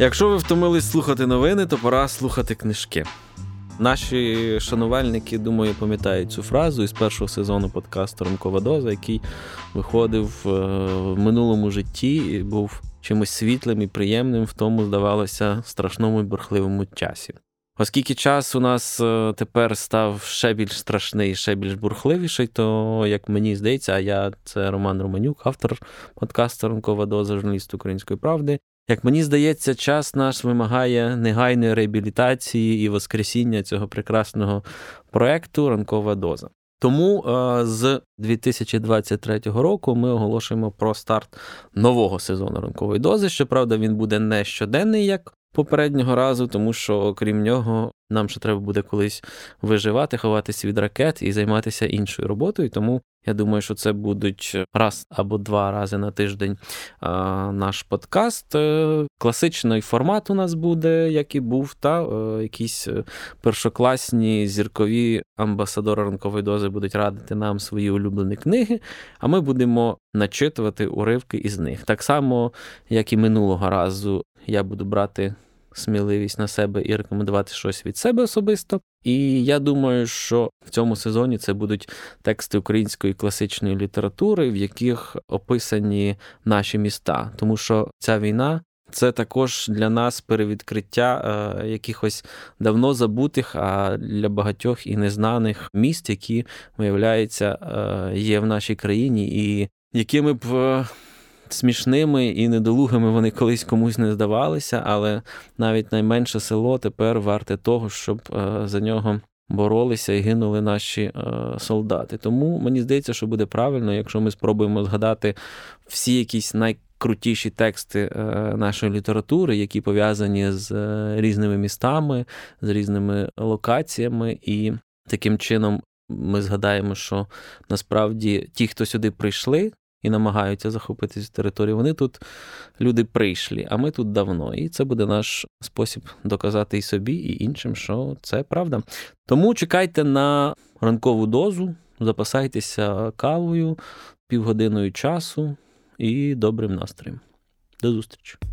Якщо ви втомились слухати новини, то пора слухати книжки. Наші шанувальники, думаю, пам'ятають цю фразу із першого сезону подкасту «Ранкова доза», який виходив в минулому житті і був чимось світлим і приємним в тому, здавалося, страшному і бурхливому часі. Оскільки час у нас тепер став ще більш страшний, ще більш бурхливіший, то, як мені здається, це Роман Романюк, автор подкасту «Ранкова доза», журналіст «Української правди», як мені здається, час наш вимагає негайної реабілітації і воскресіння цього прекрасного проекту «Ранкова доза». Тому з 2023 року ми оголошуємо про старт нового сезону «Ранкової дози». Щоправда, він буде не щоденний, як попереднього разу, тому що, окрім нього, нам ще треба буде колись виживати, ховатися від ракет і займатися іншою роботою. Тому я думаю, що це будуть раз або два рази на тиждень наш подкаст. Класичний формат у нас буде, як і був, та якісь першокласні зіркові амбасадори «Ранкової дози» будуть радити нам свої улюблені книги, а ми будемо начитувати уривки із них. Так само, як і минулого разу, я буду брати сміливість на себе і рекомендувати щось від себе особисто. І я думаю, що в цьому сезоні це будуть тексти української класичної літератури, в яких описані наші міста. Тому що ця війна – це також для нас перевідкриття якихось давно забутих, а для багатьох і незнаних міст, які, виявляється, є в нашій країні і якими б смішними і недолугими вони колись комусь не здавалися, але навіть найменше село тепер варте того, щоб за нього боролися і гинули наші солдати. Тому мені здається, що буде правильно, якщо ми спробуємо згадати всі якісь найкрутіші тексти нашої літератури, які пов'язані з різними містами, з різними локаціями, і таким чином ми згадаємо, що насправді ті, хто сюди прийшли, і намагаються захопити цю територію. Вони тут, люди прийшлі, а ми тут давно. І це буде наш спосіб доказати і собі, і іншим, що це правда. Тому чекайте на ранкову дозу, запасайтеся кавою, півгодиною часу і добрим настроєм. До зустрічі!